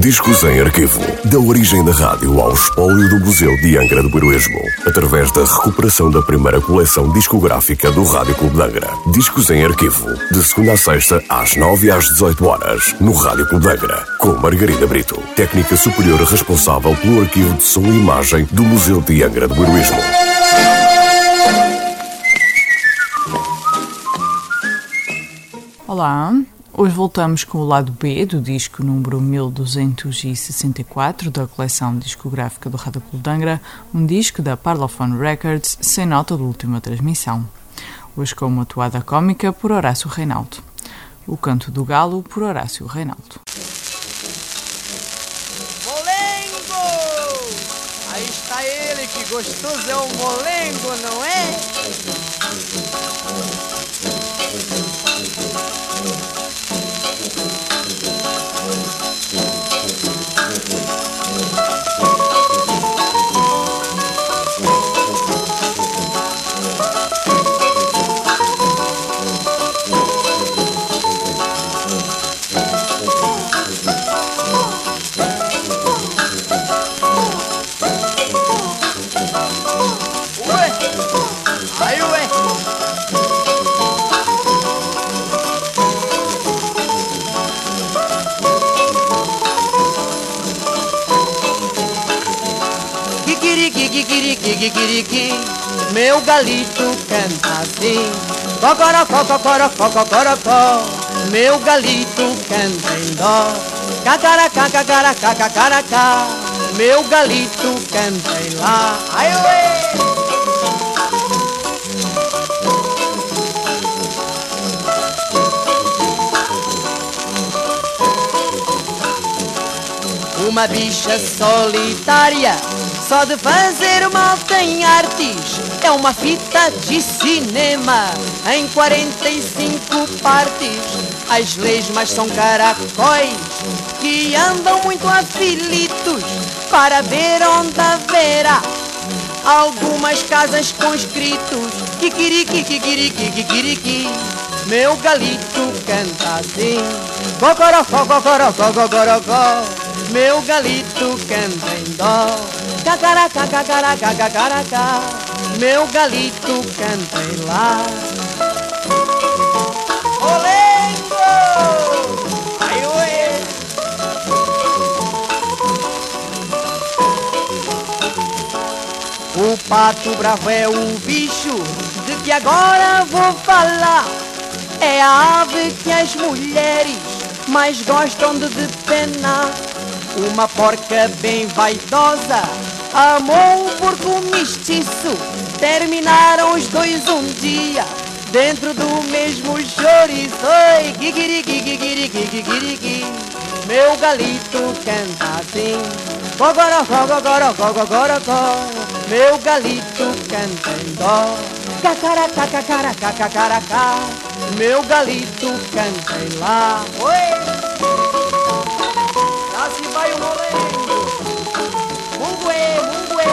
Discos em arquivo. Da origem da rádio ao espólio do Museu de Angra do Heroísmo, através da recuperação da primeira coleção discográfica do Rádio Clube de Angra. Discos em arquivo. De segunda a sexta, às 9 e às 18 horas, no Rádio Clube de Angra, com Margarida Brito, técnica superior responsável pelo arquivo de som e imagem do Museu de Angra do Heroísmo. Olá, hoje voltamos com o lado B do disco número 1264 da coleção discográfica do Rádio Clube de Angra, um disco da Parlophone Records sem nota da última transmissão. Hoje com uma toada cómica por Horácio Reinaldo. O Canto do Galo por Horácio Reinaldo. Molengo! Aí está ele, que gostoso é o molengo, não é? Kikiriki, meu galito canta assim. Cocorocó, cocorocó, cocorocó, meu galito canta em dó. Cacaracá, cacaracá, cacaracá, meu galito canta em lá. Ai, ué! Uma bicha solitária, só de fazer mal tem artes. É uma fita de cinema em 45 partes. As lesmas são caracóis que andam muito afilitos para ver onde haverá algumas casas com escritos. Kikiriki, kikiriki, kikiriki, meu galito canta assim. Cocorocó, cocorocó, cocorocó, meu galito canta em dó. Cacaracá, cacaracá, cacaracá, meu galito canta em lá. Olengo! Ai, ué! O pato bravo é o bicho de que agora vou falar. É a ave que as mulheres mais gostam de depenar. Uma porca bem vaidosa amou um porco mestiço. Terminaram os dois um dia dentro do mesmo chouriço. Oi, kikiriki, kikiriki, kikiriki, meu galito canta assim. Gogorocó, gogorocó, gogorocó, meu galito canta em dó. Cacaracá, cacaracá, cacaracá, meu galito canta em lá. Oi! Se vai o molengo, munguê, munguê.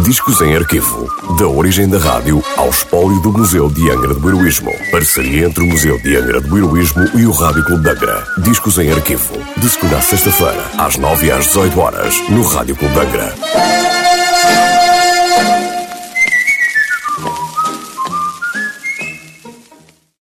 Discos em arquivo. Da origem da rádio ao espólio do Museu de Angra do Heroísmo. Parceria entre o Museu de Angra do Heroísmo e o Rádio Clube de Angra. Discos em arquivo. De segunda a sexta-feira, às 9 e às 18 horas, no Rádio Clube de Angra.